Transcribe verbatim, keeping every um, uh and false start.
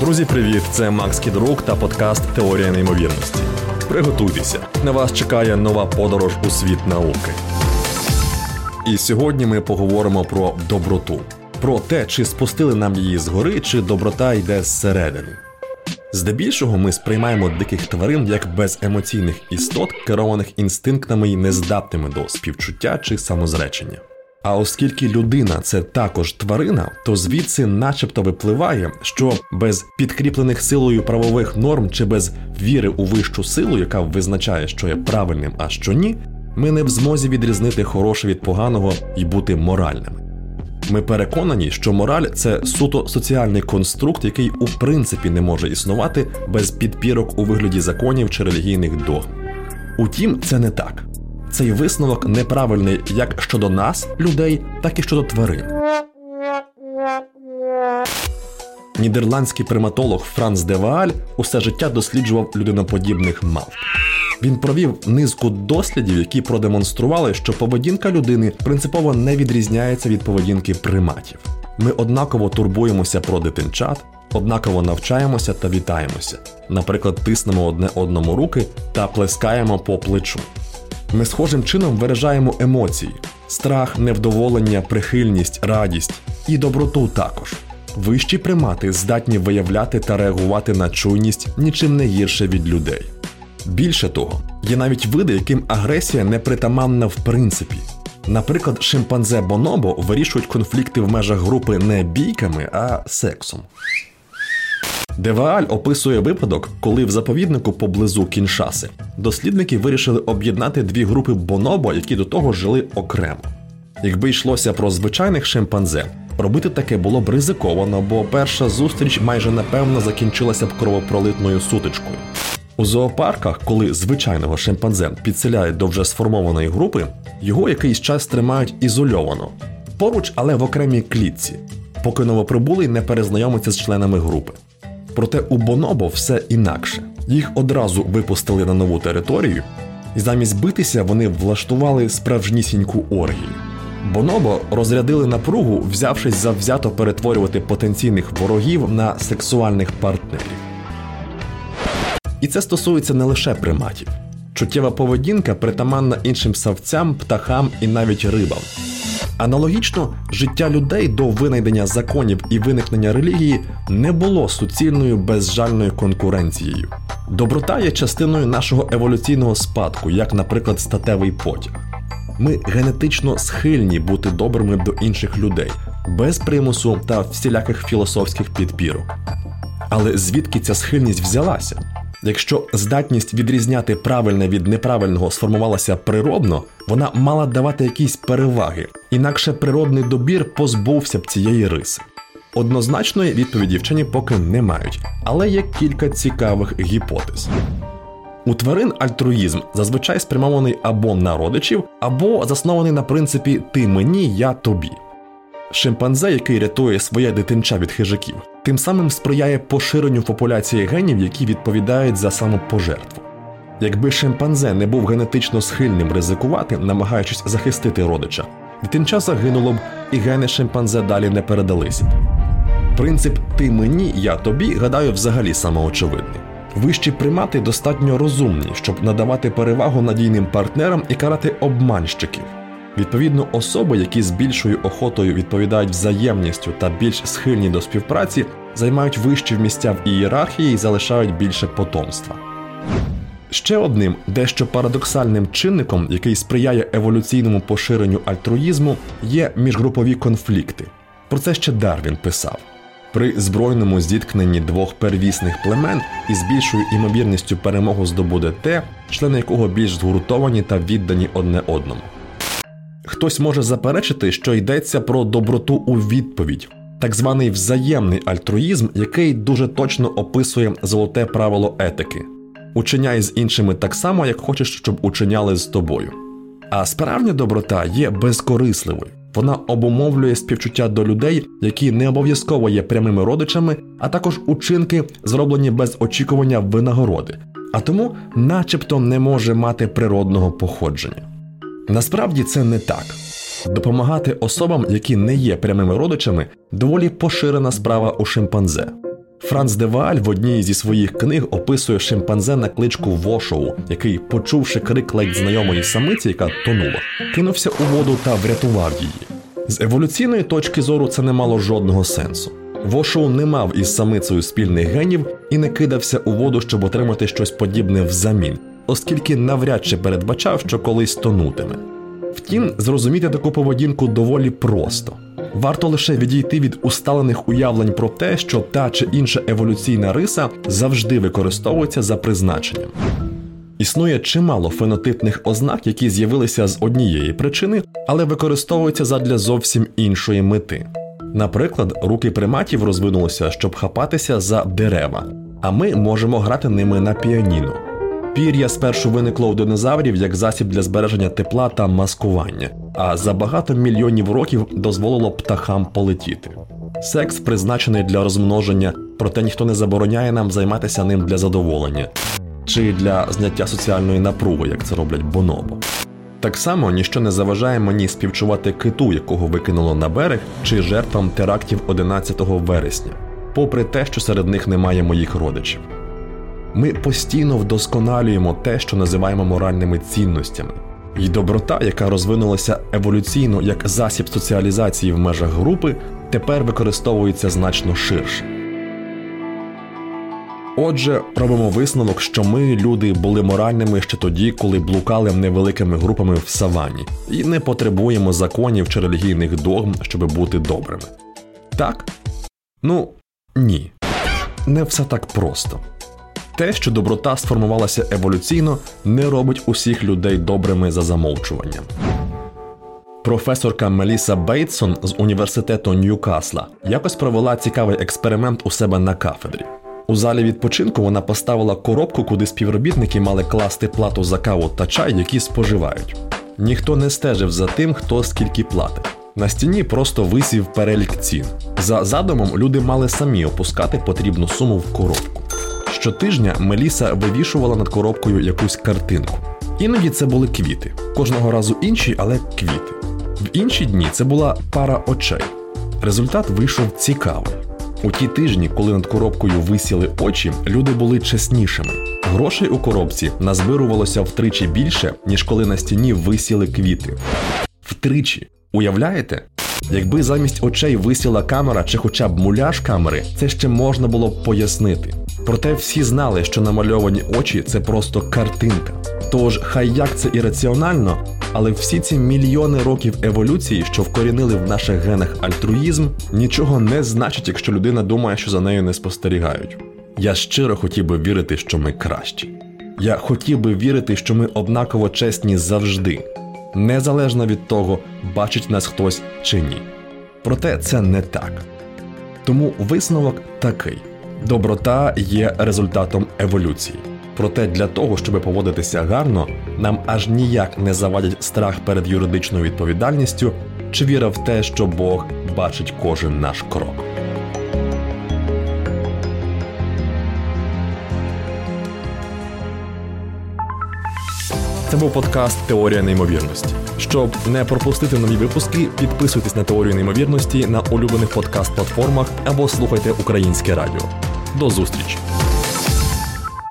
Друзі, привіт! Це Макс Кідрук та подкаст «Теорія неймовірності». Приготуйтеся, на вас чекає нова подорож у світ науки. І сьогодні ми поговоримо про доброту. Про те, чи спустили нам її згори, чи доброта йде зсередини. Здебільшого ми сприймаємо диких тварин як беземоційних істот, керованих інстинктами і нездатними до співчуття чи самозречення. А оскільки людина – це також тварина, то звідси начебто випливає, що без підкріплених силою правових норм чи без віри у вищу силу, яка визначає, що є правильним, а що ні, ми не в змозі відрізнити хороше від поганого і бути моральними. Ми переконані, що мораль – це суто соціальний конструкт, який у принципі не може існувати без підпірок у вигляді законів чи релігійних догм. Утім, це не так. Цей висновок неправильний як щодо нас, людей, так і щодо тварин. Нідерландський приматолог Франс де Вааль усе життя досліджував людиноподібних мавп. Він провів низку дослідів, які продемонстрували, що поведінка людини принципово не відрізняється від поведінки приматів. Ми однаково турбуємося про дитинчат, однаково навчаємося та вітаємося. Наприклад, тиснемо одне одному руки та плескаємо по плечу. Ми схожим чином виражаємо емоції – страх, невдоволення, прихильність, радість і доброту також. Вищі примати здатні виявляти та реагувати на чуйність нічим не гірше від людей. Більше того, є навіть види, яким агресія не притаманна в принципі. Наприклад, шимпанзе бонобо вирішують конфлікти в межах групи не бійками, а сексом. Де Вааль описує випадок, коли в заповіднику поблизу Кіншаси дослідники вирішили об'єднати дві групи бонобо, які до того жили окремо. Якби йшлося про звичайних шимпанзе, робити таке було б ризиковано, бо перша зустріч майже напевно закінчилася б кровопролитною сутичкою. У зоопарках, коли звичайного шимпанзе підселяють до вже сформованої групи, його якийсь час тримають ізольовано, поруч, але в окремій клітці, поки новоприбулий не перезнайомиться з членами групи. Проте у бонобо все інакше. Їх одразу випустили на нову територію, і замість битися вони влаштували справжнісіньку оргію. Бонобо розрядили напругу, взявшись завзято перетворювати потенційних ворогів на сексуальних партнерів. І це стосується не лише приматів. Чуттєва поведінка притаманна іншим савцям, птахам і навіть рибам. Аналогічно, життя людей до винайдення законів і виникнення релігії не було суцільною безжальною конкуренцією. Доброта є частиною нашого еволюційного спадку, як, наприклад, статевий потяг. Ми генетично схильні бути добрими до інших людей, без примусу та всіляких філософських підпірок. Але звідки ця схильність взялася? Якщо здатність відрізняти правильне від неправильного сформувалася природно, вона мала давати якісь переваги, інакше природний добір позбувся б цієї риси. Однозначної відповіді вчені поки не мають, але є кілька цікавих гіпотез. У тварин альтруїзм зазвичай спрямований або на родичів, або заснований на принципі «ти мені, я тобі». Шимпанзе, який рятує своє дитинча від хижаків, тим самим сприяє поширенню популяції генів, які відповідають за самопожертву. Якби шимпанзе не був генетично схильним ризикувати, намагаючись захистити родича, дитинча загинуло б, і гени шимпанзе далі не передалися б. Принцип «ти мені, я тобі», гадаю, взагалі самоочевидний. Вищі примати достатньо розумні, щоб надавати перевагу надійним партнерам і карати обманщиків. Відповідно, особи, які з більшою охотою відповідають взаємністю та більш схильні до співпраці, займають вищі місця в ієрархії і залишають більше потомства. Ще одним, дещо парадоксальним чинником, який сприяє еволюційному поширенню альтруїзму, є міжгрупові конфлікти. Про це ще Дарвін писав. При збройному зіткненні двох первісних племен із більшою імовірністю перемогу здобуде те, члени якого більш згуртовані та віддані одне одному. Хтось може заперечити, що йдеться про доброту у відповідь, так званий взаємний альтруїзм, який дуже точно описує золоте правило етики. Учиняй з іншими так само, як хочеш, щоб учиняли з тобою. А справжня доброта є безкорисливою. Вона обумовлює співчуття до людей, які не обов'язково є прямими родичами, а також учинки, зроблені без очікування винагороди, а тому начебто не може мати природного походження. Насправді це не так. Допомагати особам, які не є прямими родичами, доволі поширена справа у шимпанзе. Франс де Вааль в одній зі своїх книг описує шимпанзе на кличку Вошоу, який, почувши крик ледь знайомої самиці, яка тонула, кинувся у воду та врятував її. З еволюційної точки зору це не мало жодного сенсу. Вошоу не мав із самицею спільних генів і не кидався у воду, щоб отримати щось подібне взамін, оскільки навряд чи передбачав, що колись тонутиме. Втім, зрозуміти таку поведінку доволі просто. Варто лише відійти від усталених уявлень про те, що та чи інша еволюційна риса завжди використовується за призначенням. Існує чимало фенотипних ознак, які з'явилися з однієї причини, але використовуються задля зовсім іншої мети. Наприклад, руки приматів розвинулися, щоб хапатися за дерева, а ми можемо грати ними на піаніно. Пір'я спершу виникло у динозаврів як засіб для збереження тепла та маскування, а за багато мільйонів років дозволило птахам полетіти. Секс призначений для розмноження, проте ніхто не забороняє нам займатися ним для задоволення. Чи для зняття соціальної напруги, як це роблять бонобо. Так само ніщо не заважає мені співчувати киту, якого викинуло на берег, чи жертвам терактів одинадцятого вересня, попри те, що серед них немає моїх родичів. Ми постійно вдосконалюємо те, що називаємо моральними цінностями. І доброта, яка розвинулася еволюційно як засіб соціалізації в межах групи, тепер використовується значно ширше. Отже, робимо висновок, що ми, люди, були моральними ще тоді, коли блукали невеликими групами в савані, і не потребуємо законів чи релігійних догм, щоб бути добрими. Так? Ну, ні. Не все так просто. Те, що доброта сформувалася еволюційно, не робить усіх людей добрими за замовчуванням. Професорка Меліса Бейтсон з університету Ньюкасла якось провела цікавий експеримент у себе на кафедрі. У залі відпочинку вона поставила коробку, куди співробітники мали класти плату за каву та чай, які споживають. Ніхто не стежив за тим, хто скільки платить. На стіні просто висів перелік цін. За задумом, люди мали самі опускати потрібну суму в коробку. Щотижня Меліса вивішувала над коробкою якусь картинку. Іноді це були квіти. Кожного разу інші, але квіти. В інші дні це була пара очей. Результат вийшов цікавий. У ті тижні, коли над коробкою висіли очі, люди були чеснішими. Грошей у коробці назбирувалося втричі більше, ніж коли на стіні висіли квіти. Втричі. Уявляєте? Якби замість очей висіла камера чи хоча б муляж камери, це ще можна було б пояснити. Проте всі знали, що намальовані очі – це просто картинка. Тож, хай як це ірраціонально, але всі ці мільйони років еволюції, що вкорінили в наших генах альтруїзм, нічого не значить, якщо людина думає, що за нею не спостерігають. Я щиро хотів би вірити, що ми кращі. Я хотів би вірити, що ми однаково чесні завжди, незалежно від того, бачить нас хтось чи ні. Проте це не так. Тому висновок такий. Доброта є результатом еволюції. Проте для того, щоб поводитися гарно, нам аж ніяк не завадять страх перед юридичною відповідальністю чи віра в те, що Бог бачить кожен наш крок. Це був подкаст «Теорія неймовірності». Щоб не пропустити нові випуски, підписуйтесь на «Теорію неймовірності» на улюблених подкаст-платформах або слухайте «Українське радіо». До зустрічі!